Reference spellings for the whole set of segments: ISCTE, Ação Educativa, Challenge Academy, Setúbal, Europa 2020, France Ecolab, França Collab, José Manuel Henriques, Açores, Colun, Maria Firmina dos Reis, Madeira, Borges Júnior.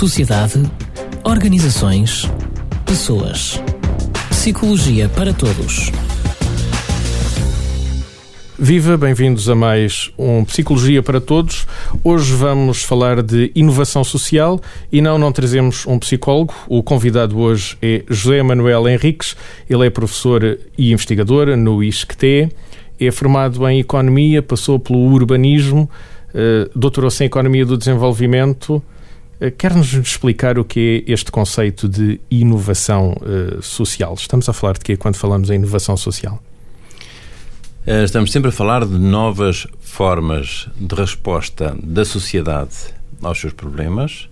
sociedade, organizações, pessoas. Psicologia para todos. Viva, bem-vindos a mais um Psicologia para Todos. Hoje vamos falar de inovação social e não trazemos um psicólogo. O convidado hoje é José Manuel Henriques. Ele é professor e investigador no ISCTE. É formado em Economia, passou pelo Urbanismo, doutorou-se em Economia do Desenvolvimento. Quer-nos explicar o que é este conceito de inovação social? Estamos a falar de quê quando falamos em inovação social? Estamos sempre a falar de novas formas de resposta da sociedade aos seus problemas.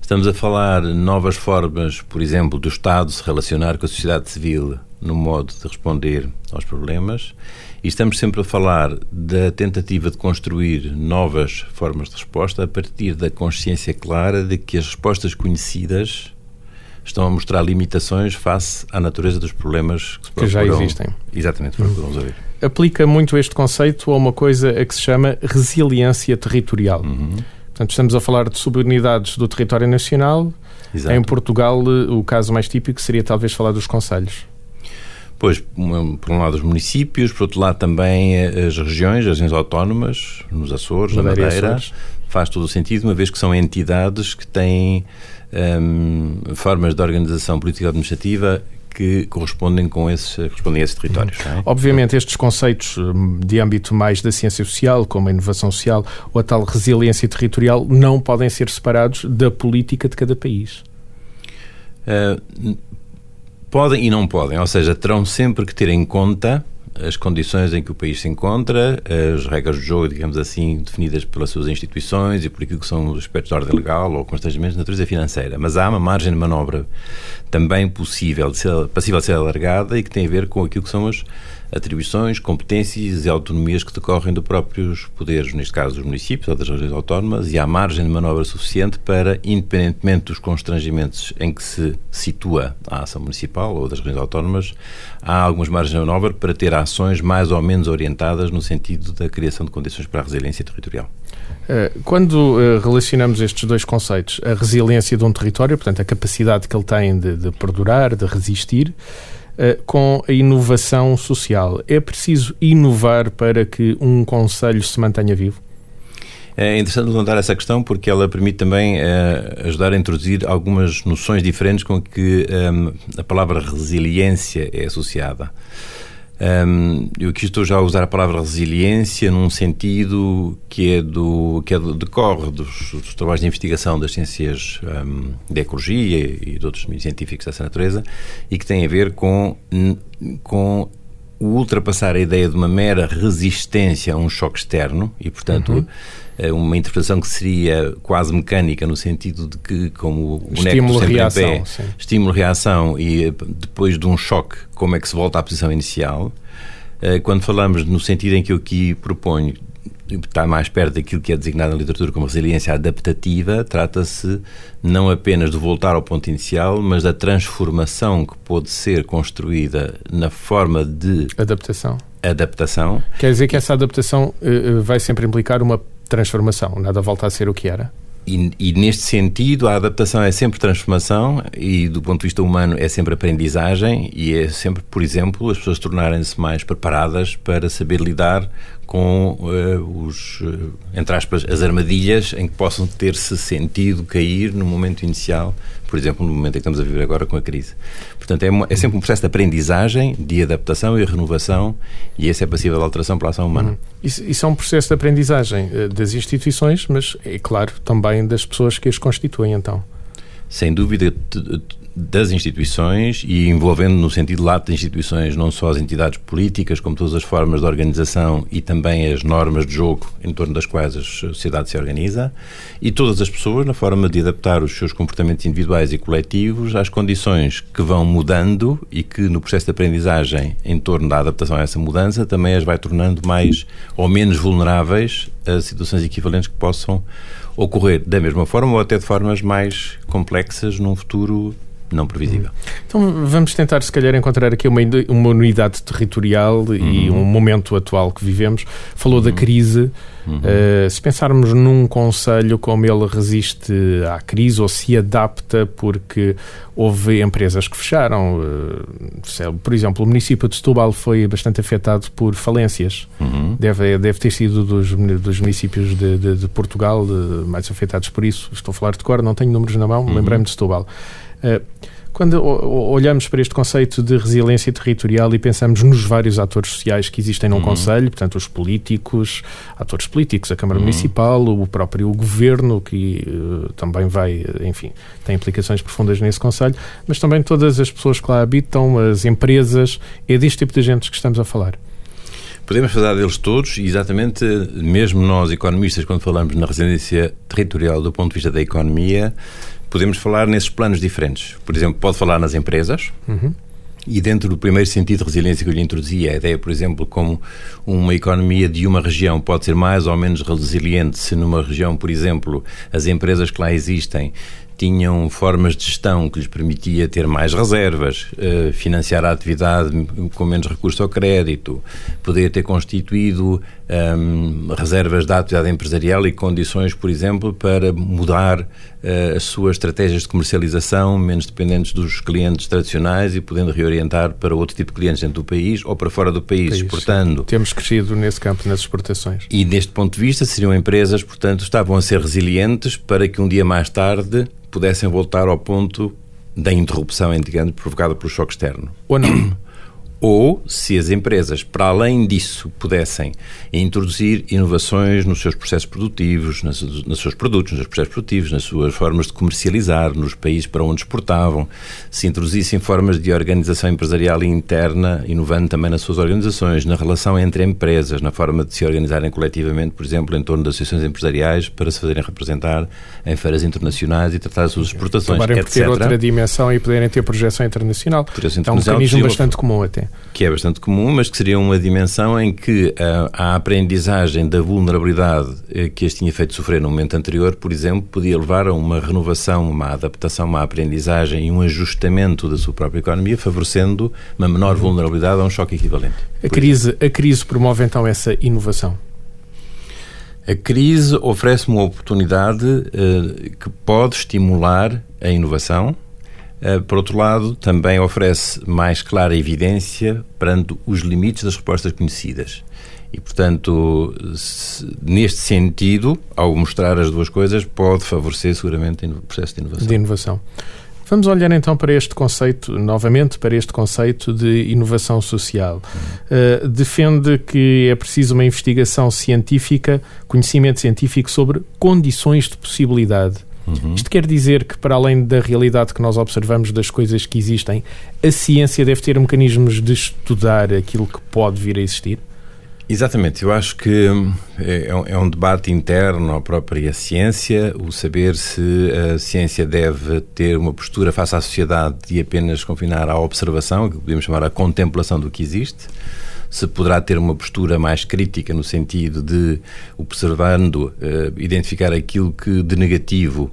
Estamos a falar de novas formas, por exemplo, do Estado se relacionar com a sociedade civil no modo de responder aos problemas. E estamos sempre a falar da tentativa de construir novas formas de resposta a partir da consciência clara de que as respostas conhecidas estão a mostrar limitações face à natureza dos problemas que se procuram, que já existem. Exatamente, procuram resolver. Aplica muito este conceito a uma coisa a que se chama resiliência territorial. Uhum. Portanto, estamos a falar de subunidades do território nacional. Exato. Em Portugal, o caso mais típico seria talvez falar dos concelhos. Pois, por um lado os municípios, por outro lado também as regiões autónomas, nos Açores, Madeira, na Madeira, Açores. Faz todo o sentido, uma vez que são entidades que têm formas de organização política-administrativa que correspondem a esses territórios. Não é? Obviamente, estes conceitos de âmbito mais da ciência social, como a inovação social ou a tal resiliência territorial, não podem ser separados da política de cada país. Podem e não podem, ou seja, terão sempre que ter em conta as condições em que o país se encontra, as regras do jogo, digamos assim, definidas pelas suas instituições e por aquilo que são os aspectos de ordem legal ou constrangimentos de natureza financeira. Mas há uma margem de manobra também passível de ser alargada e que tem a ver com aquilo que são as atribuições, competências e autonomias que decorrem dos próprios poderes, neste caso dos municípios ou das regiões autónomas, e há margem de manobra suficiente para, independentemente dos constrangimentos em que se situa a ação municipal ou das regiões autónomas, há algumas margens de manobra para ter ações mais ou menos orientadas no sentido da criação de condições para a resiliência territorial. Quando relacionamos estes dois conceitos, a resiliência de um território, portanto a capacidade que ele tem de perdurar, de resistir, com a inovação social. É preciso inovar para que um concelho se mantenha vivo? É interessante levantar essa questão porque ela permite também ajudar a introduzir algumas noções diferentes com que a palavra resiliência é associada. Eu aqui estou já a usar a palavra resiliência num sentido que decorre dos trabalhos de investigação das ciências da ecologia e de outros meios científicos dessa natureza e que tem a ver com o ultrapassar a ideia de uma mera resistência a um choque externo e, portanto, uma interpretação que seria quase mecânica no sentido de que, como o boneco sempre em pé, estímulo-reação e depois de um choque, como é que se volta à posição inicial. Quando falamos no sentido em que eu aqui proponho, está mais perto daquilo que é designado na literatura como resiliência adaptativa, trata-se não apenas de voltar ao ponto inicial, mas da transformação que pode ser construída na forma de... Adaptação. Quer dizer que essa adaptação vai sempre implicar uma transformação, nada volta a ser o que era? E neste sentido a adaptação é sempre transformação e do ponto de vista humano é sempre aprendizagem e é sempre, por exemplo, as pessoas tornarem-se mais preparadas para saber lidar com entre aspas, as armadilhas em que possam ter-se sentido cair no momento inicial, por exemplo, no momento em que estamos a viver agora com a crise. Portanto, é sempre um processo de aprendizagem, de adaptação e renovação e esse é passível de alteração pela ação humana. Isso é um processo de aprendizagem das instituições, mas é claro também das pessoas que as constituem, então? Sem dúvida, das instituições e envolvendo no sentido lato de instituições não só as entidades políticas, como todas as formas de organização e também as normas de jogo em torno das quais a sociedade se organiza e todas as pessoas na forma de adaptar os seus comportamentos individuais e coletivos às condições que vão mudando e que no processo de aprendizagem em torno da adaptação a essa mudança também as vai tornando mais ou menos vulneráveis a situações equivalentes que possam ocorrer da mesma forma ou até de formas mais complexas num futuro não previsível. Então vamos tentar se calhar encontrar aqui uma unidade territorial e um momento atual que vivemos. Falou da crise Uhum. Se pensarmos num concelho, como ele resiste à crise ou se adapta, porque houve empresas que fecharam. Por exemplo, o município de Setúbal foi bastante afetado por falências. Uhum. Deve ter sido dos municípios de Portugal mais afetados por isso. Estou a falar de cor, não tenho números na mão, uhum. Lembrei-me de Setúbal. Quando olhamos para este conceito de resiliência territorial e pensamos nos vários atores sociais que existem num concelho, portanto, os políticos, atores políticos, a Câmara Municipal, o próprio Governo, que também vai, enfim, tem implicações profundas nesse concelho, mas também todas as pessoas que lá habitam, as empresas, é deste tipo de gente que estamos a falar. Podemos falar deles todos, e exatamente, mesmo nós, economistas, quando falamos na resiliência territorial do ponto de vista da economia, podemos falar nesses planos diferentes. Por exemplo, pode falar nas empresas, uhum. E dentro do primeiro sentido de resiliência que eu lhe introduzi, a ideia, por exemplo, como uma economia de uma região pode ser mais ou menos resiliente se numa região, por exemplo, as empresas que lá existem tinham formas de gestão que lhes permitia ter mais reservas, financiar a atividade com menos recurso ao crédito, poder ter constituído reservas da atividade empresarial e condições, por exemplo, para mudar as suas estratégias de comercialização, menos dependentes dos clientes tradicionais e podendo reorientar para outro tipo de clientes dentro do país ou para fora do país, exportando. Temos crescido nesse campo, nas exportações. E deste ponto de vista, seriam empresas, portanto, estavam a ser resilientes para que um dia mais tarde pudessem voltar ao ponto da interrupção, digamos, provocada pelo choque externo. Ou não. Ou, se as empresas, para além disso, pudessem introduzir inovações nos seus processos produtivos, nos seus produtos, nos seus processos produtivos, nas suas formas de comercializar, nos países para onde exportavam, se introduzissem formas de organização empresarial interna, inovando também nas suas organizações, na relação entre empresas, na forma de se organizarem coletivamente, por exemplo, em torno das associações empresariais, para se fazerem representar em feiras internacionais e tratar as suas exportações, etc. Para ter outra dimensão e poderem ter projeção internacional. Projeção internacional é um mecanismo bastante comum até. Que é bastante comum, mas que seria uma dimensão em que a aprendizagem da vulnerabilidade que as tinha feito sofrer no momento anterior, por exemplo, podia levar a uma renovação, uma adaptação, uma aprendizagem e um ajustamento da sua própria economia, favorecendo uma menor vulnerabilidade a um choque equivalente. A crise promove então essa inovação? A crise oferece uma oportunidade que pode estimular a inovação. Por outro lado, também oferece mais clara evidência perante os limites das respostas conhecidas. E, portanto, neste sentido, ao mostrar as duas coisas, pode favorecer seguramente o processo de inovação. Vamos olhar então para este conceito, novamente, para este conceito de inovação social. Defende que é preciso uma investigação científica, conhecimento científico sobre condições de possibilidade. Uhum. Isto quer dizer que, para além da realidade que nós observamos das coisas que existem, a ciência deve ter mecanismos de estudar aquilo que pode vir a existir? Exatamente. Eu acho que é um debate interno à própria ciência, o saber se a ciência deve ter uma postura face à sociedade e apenas confinar à observação, que podemos chamar a contemplação do que existe, se poderá ter uma postura mais crítica no sentido de, observando, identificar aquilo que de negativo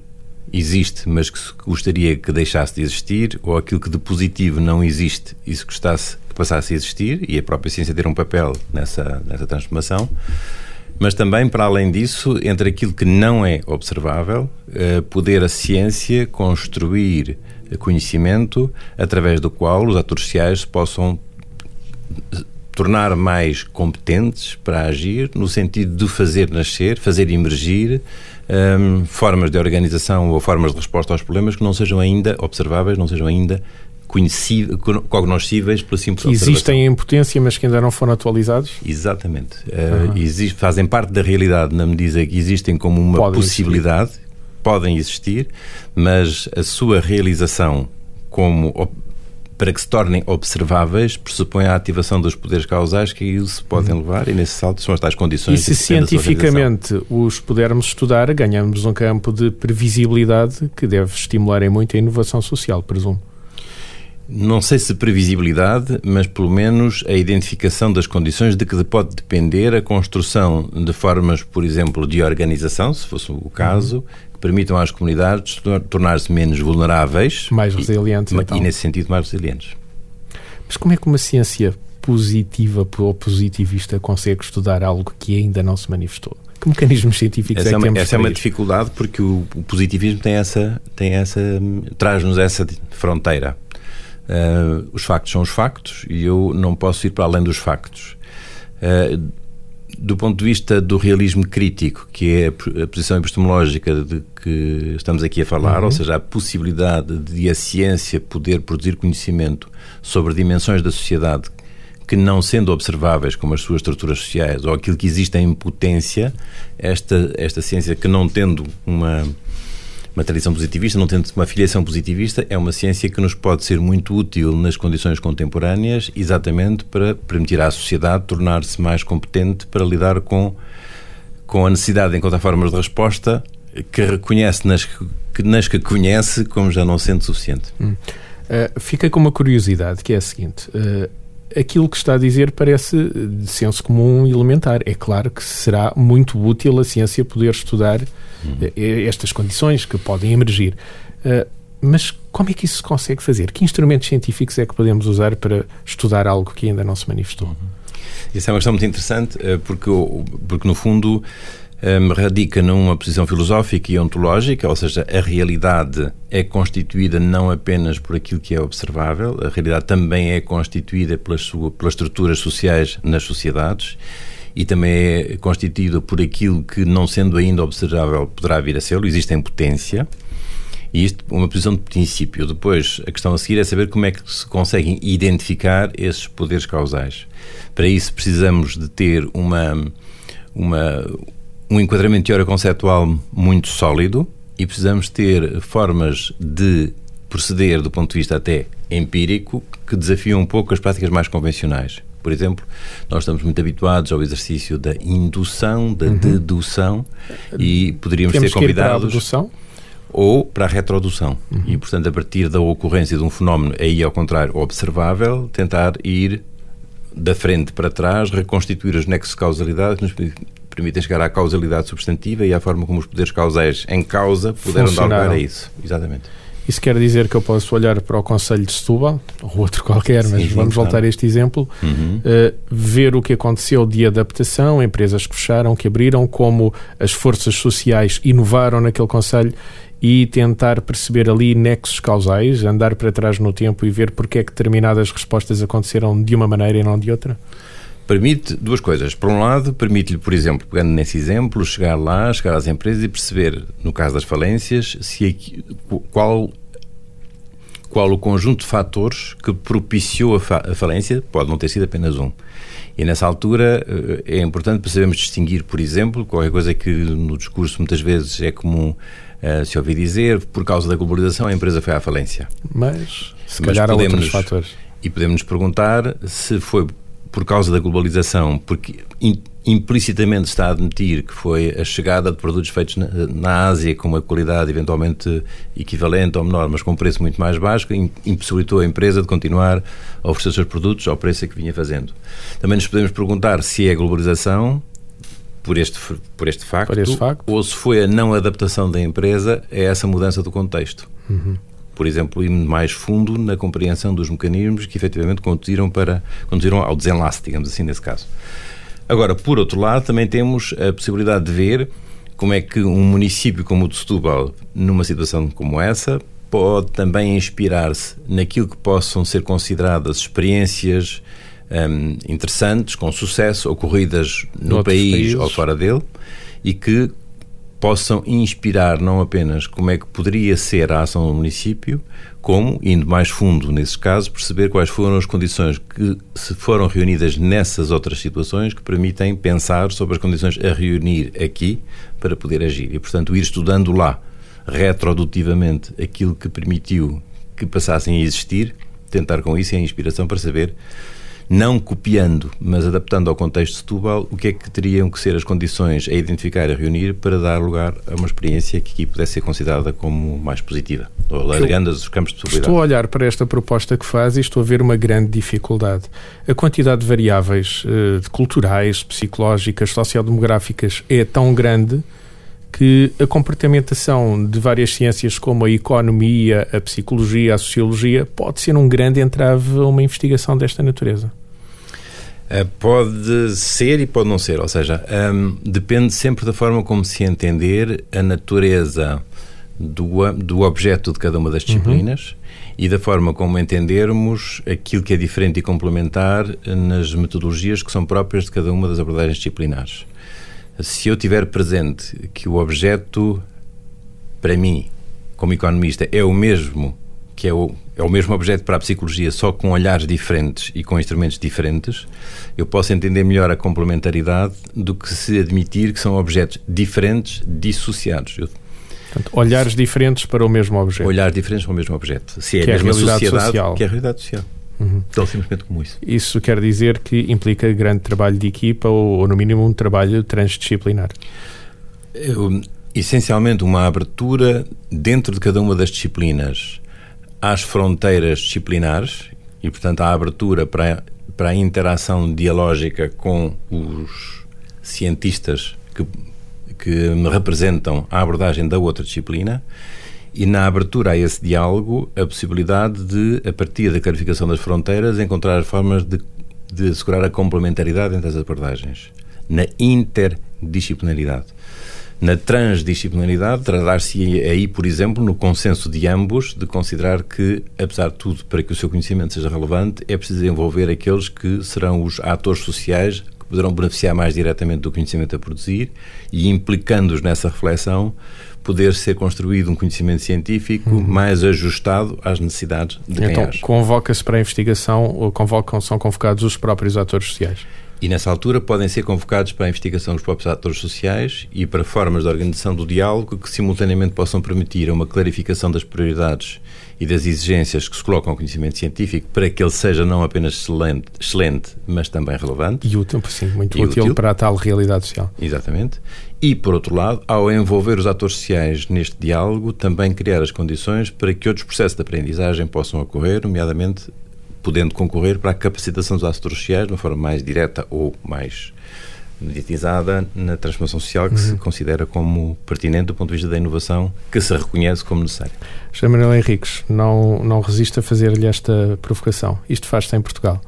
existe, mas que gostaria que deixasse de existir, ou aquilo que de positivo não existe e se gostasse que passasse a existir, e a própria ciência ter um papel nessa transformação. Mas também, para além disso, entre aquilo que não é observável, poder a ciência construir conhecimento através do qual os atores sociais possam tornar mais competentes para agir, no sentido de fazer nascer, fazer emergir formas de organização ou formas de resposta aos problemas que não sejam ainda observáveis, não sejam ainda cognoscíveis pela simples observação. Existem em potência, mas que ainda não foram atualizados? Exatamente. Fazem parte da realidade, na medida que existem como uma possibilidade, podem existir, mas a sua realização como para que se tornem observáveis, pressupõe a ativação dos poderes causais que isso podem levar, e nesse salto são as tais condições. E se cientificamente os pudermos estudar, ganhamos um campo de previsibilidade que deve estimular em muito a inovação social, presumo. Não sei se previsibilidade, mas pelo menos a identificação das condições de que pode depender a construção de formas, por exemplo, de organização, se fosse o caso, que permitam às comunidades tornar-se menos vulneráveis. Mais resilientes, então. E nesse sentido, mais resilientes. Mas como é que uma ciência positiva ou positivista consegue estudar algo que ainda não se manifestou? Que mecanismos científicos essa é que temos? Essa é uma dificuldade, porque o positivismo traz-nos essa fronteira. Os factos são os factos e eu não posso ir para além dos factos. Do ponto de vista do realismo crítico, que é a posição epistemológica de que estamos aqui a falar, ou seja, a possibilidade de a ciência poder produzir conhecimento sobre dimensões da sociedade que, não sendo observáveis como as suas estruturas sociais ou aquilo que existe em potência, esta ciência que, não tendo uma tradição positivista, não tendo uma filiação positivista, é uma ciência que nos pode ser muito útil nas condições contemporâneas, exatamente para permitir à sociedade tornar-se mais competente para lidar com a necessidade de encontrar formas de resposta que reconhece nas que conhece como já não sendo suficiente. Fica com uma curiosidade, que é a seguinte... Aquilo que está a dizer parece de senso comum elementar. É claro que será muito útil a ciência poder estudar estas condições que podem emergir. Mas como é que isso se consegue fazer? Que instrumentos científicos é que podemos usar para estudar algo que ainda não se manifestou? Isso é uma questão muito interessante, porque no fundo radica numa posição filosófica e ontológica, ou seja, a realidade é constituída não apenas por aquilo que é observável, a realidade também é constituída pelas estruturas sociais nas sociedades e também é constituída por aquilo que, não sendo ainda observável, poderá vir a ser, existe em potência, e isto é uma posição de princípio. Depois, a questão a seguir é saber como é que se conseguem identificar esses poderes causais. Para isso precisamos de ter um enquadramento teórico-conceptual muito sólido e precisamos ter formas de proceder do ponto de vista até empírico que desafiam um pouco as práticas mais convencionais. Por exemplo, nós estamos muito habituados ao exercício da indução, da dedução e poderíamos ser convidados... Temos que ir para a dedução? Ou para a retrodução. E, portanto, a partir da ocorrência de um fenómeno, aí ao contrário, observável, tentar ir da frente para trás, reconstituir os nexos de causalidade que nos permitem chegar à causalidade substantiva e à forma como os poderes causais em causa puderam dar lugar a isso. Exatamente. Isso quer dizer que eu posso olhar para o Conselho de Setúbal, ou outro qualquer, mas vamos voltar a este exemplo, ver o que aconteceu de adaptação, empresas que fecharam, que abriram, como as forças sociais inovaram naquele Conselho e tentar perceber ali nexos causais, andar para trás no tempo e ver porque é que determinadas respostas aconteceram de uma maneira e não de outra? Permite duas coisas. Por um lado, permite-lhe, por exemplo, pegando nesse exemplo, chegar às empresas e perceber, no caso das falências, qual o conjunto de fatores que propiciou a falência. Pode não ter sido apenas um. E nessa altura é importante percebermos distinguir, por exemplo, qualquer coisa que no discurso muitas vezes é comum se ouvir dizer, por causa da globalização a empresa foi à falência. Mas, calhar há outros fatores. E podemos nos perguntar se foi por causa da globalização, porque implicitamente está a admitir que foi a chegada de produtos feitos na Ásia com uma qualidade eventualmente equivalente ou menor, mas com um preço muito mais baixo, que impossibilitou a empresa de continuar a oferecer os seus produtos ao preço a que vinha fazendo. Também nos podemos perguntar se é a globalização por este facto ou se foi a não adaptação da empresa a essa mudança do contexto. Por exemplo, ir mais fundo na compreensão dos mecanismos que efetivamente conduziram ao desenlace, digamos assim, nesse caso. Agora, por outro lado, também temos a possibilidade de ver como é que um município como o de Setúbal, numa situação como essa, pode também inspirar-se naquilo que possam ser consideradas experiências interessantes, com sucesso, ocorridas no país ou fora dele, e que possam inspirar não apenas como é que poderia ser a ação do município, como, indo mais fundo nesses casos, perceber quais foram as condições que se foram reunidas nessas outras situações que permitem pensar sobre as condições a reunir aqui para poder agir. E, portanto, ir estudando lá, retrodutivamente, aquilo que permitiu que passassem a existir, tentar com isso a inspiração para saber, não copiando, mas adaptando ao contexto de Setúbal, o que é que teriam que ser as condições a identificar e reunir para dar lugar a uma experiência que aqui pudesse ser considerada como mais positiva, ou alargando os campos de possibilidade. Estou a olhar para esta proposta que faz e estou a ver uma grande dificuldade. A quantidade de variáveis culturais, psicológicas, sociodemográficas é tão grande que a comportamentação de várias ciências como a economia, a psicologia, a sociologia, pode ser um grande entrave a uma investigação desta natureza. Pode ser e pode não ser, ou seja, depende sempre da forma como se entender a natureza do objeto de cada uma das disciplinas, uhum, e da forma como entendermos aquilo que é diferente e complementar nas metodologias que são próprias de cada uma das abordagens disciplinares. Se eu tiver presente que o objeto, para mim, como economista, é o mesmo, que é o mesmo objeto para a psicologia, só com olhares diferentes e com instrumentos diferentes, eu posso entender melhor a complementaridade do que se admitir que são objetos diferentes, dissociados. Portanto, olhares diferentes para o mesmo objeto. Olhares diferentes para o mesmo objeto. Se é a mesma sociedade, que é a realidade social. Uhum. Tão simplesmente como isso. Isso quer dizer que implica grande trabalho de equipa ou no mínimo, um trabalho transdisciplinar. Essencialmente, uma abertura dentro de cada uma das disciplinas às fronteiras disciplinares e, portanto, à abertura para a interação dialógica com os cientistas que representam a abordagem da outra disciplina, e na abertura a esse diálogo a possibilidade de, a partir da clarificação das fronteiras, encontrar formas de assegurar a complementaridade entre as abordagens, na interdisciplinaridade. Na transdisciplinaridade, tratar-se aí, por exemplo, no consenso de ambos, de considerar que, apesar de tudo, para que o seu conhecimento seja relevante, é preciso envolver aqueles que serão os atores sociais que poderão beneficiar mais diretamente do conhecimento a produzir e, implicando-os nessa reflexão, poder ser construído um conhecimento científico, uhum, mais ajustado às necessidades de quem age. Então, convoca-se para a investigação, ou são convocados os próprios atores sociais? E nessa altura podem ser convocados para a investigação dos próprios atores sociais e para formas de organização do diálogo que simultaneamente possam permitir uma clarificação das prioridades e das exigências que se colocam ao conhecimento científico para que ele seja não apenas excelente, mas também relevante. E útil, sim, muito útil para a tal realidade social. Exatamente. E, por outro lado, ao envolver os atores sociais neste diálogo, também criar as condições para que outros processos de aprendizagem possam ocorrer, nomeadamente podendo concorrer para a capacitação dos atores sociais de uma forma mais direta ou mais mediatizada na transformação social que, uhum, se considera como pertinente do ponto de vista da inovação, que se reconhece como necessária. José Manuel Henriques, não resisto a fazer-lhe esta provocação. Isto faz-se em Portugal?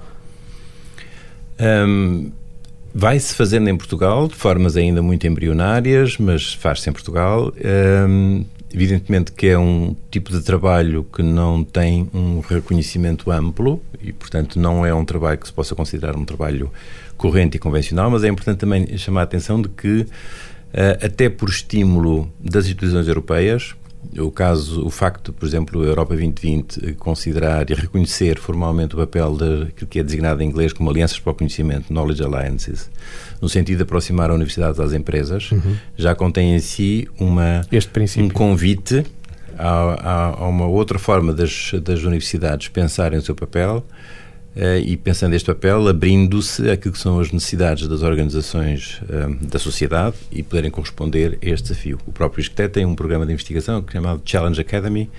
Vai-se fazendo em Portugal, de formas ainda muito embrionárias, mas faz-se em Portugal. Evidentemente que é um tipo de trabalho que não tem um reconhecimento amplo e, portanto, não é um trabalho que se possa considerar um trabalho corrente e convencional, mas é importante também chamar a atenção de que, até por estímulo das instituições europeias, o facto, por exemplo, a Europa 2020 considerar e reconhecer formalmente o papel daquilo que é designado em inglês como Alianças para o Conhecimento, Knowledge Alliances, no sentido de aproximar a universidade às empresas, uhum, já contém em si um convite a uma outra forma das universidades pensarem o seu papel, e pensando este papel, abrindo-se àquilo que são as necessidades das organizações da sociedade e poderem corresponder a este desafio. O próprio ISCTE tem um programa de investigação chamado Challenge Academy,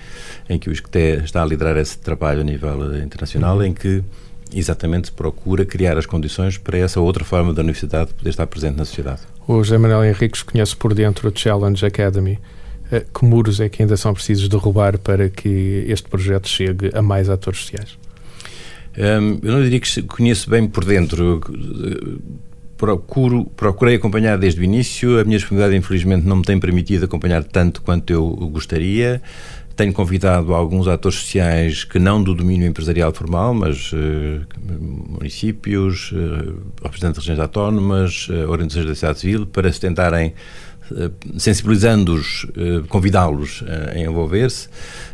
em que o ISCTE está a liderar esse trabalho a nível internacional, uhum, em que exatamente se procura criar as condições para essa outra forma da universidade poder estar presente na sociedade. O José Manuel Henriques conhece por dentro o Challenge Academy. Que muros é que ainda são precisos derrubar para que este projeto chegue a mais atores sociais? Eu não diria que conheço bem por dentro. Procurei acompanhar desde o início. A minha disponibilidade, infelizmente, não me tem permitido acompanhar tanto quanto eu gostaria. Tenho convidado alguns atores sociais que não do domínio empresarial formal, mas municípios, representantes de regiões autónomas, organizações da sociedade civil, para se tentarem, sensibilizando-os, convidá-los a envolver-se.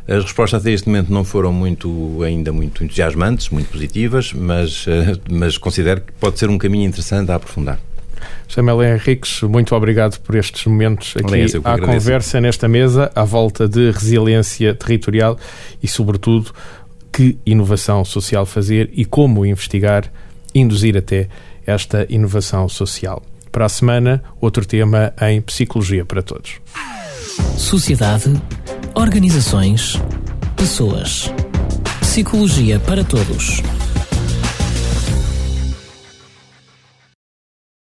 As respostas até este momento não foram ainda muito entusiasmantes, muito positivas, mas considero que pode ser um caminho interessante a aprofundar. José Manuel Henriques, muito obrigado por estes momentos aqui à conversa nesta mesa, à volta de resiliência territorial e, sobretudo, que inovação social fazer e como investigar, induzir até esta inovação social. Para a semana, outro tema em Psicologia para Todos. Sociedade, organizações, pessoas. Psicologia para Todos.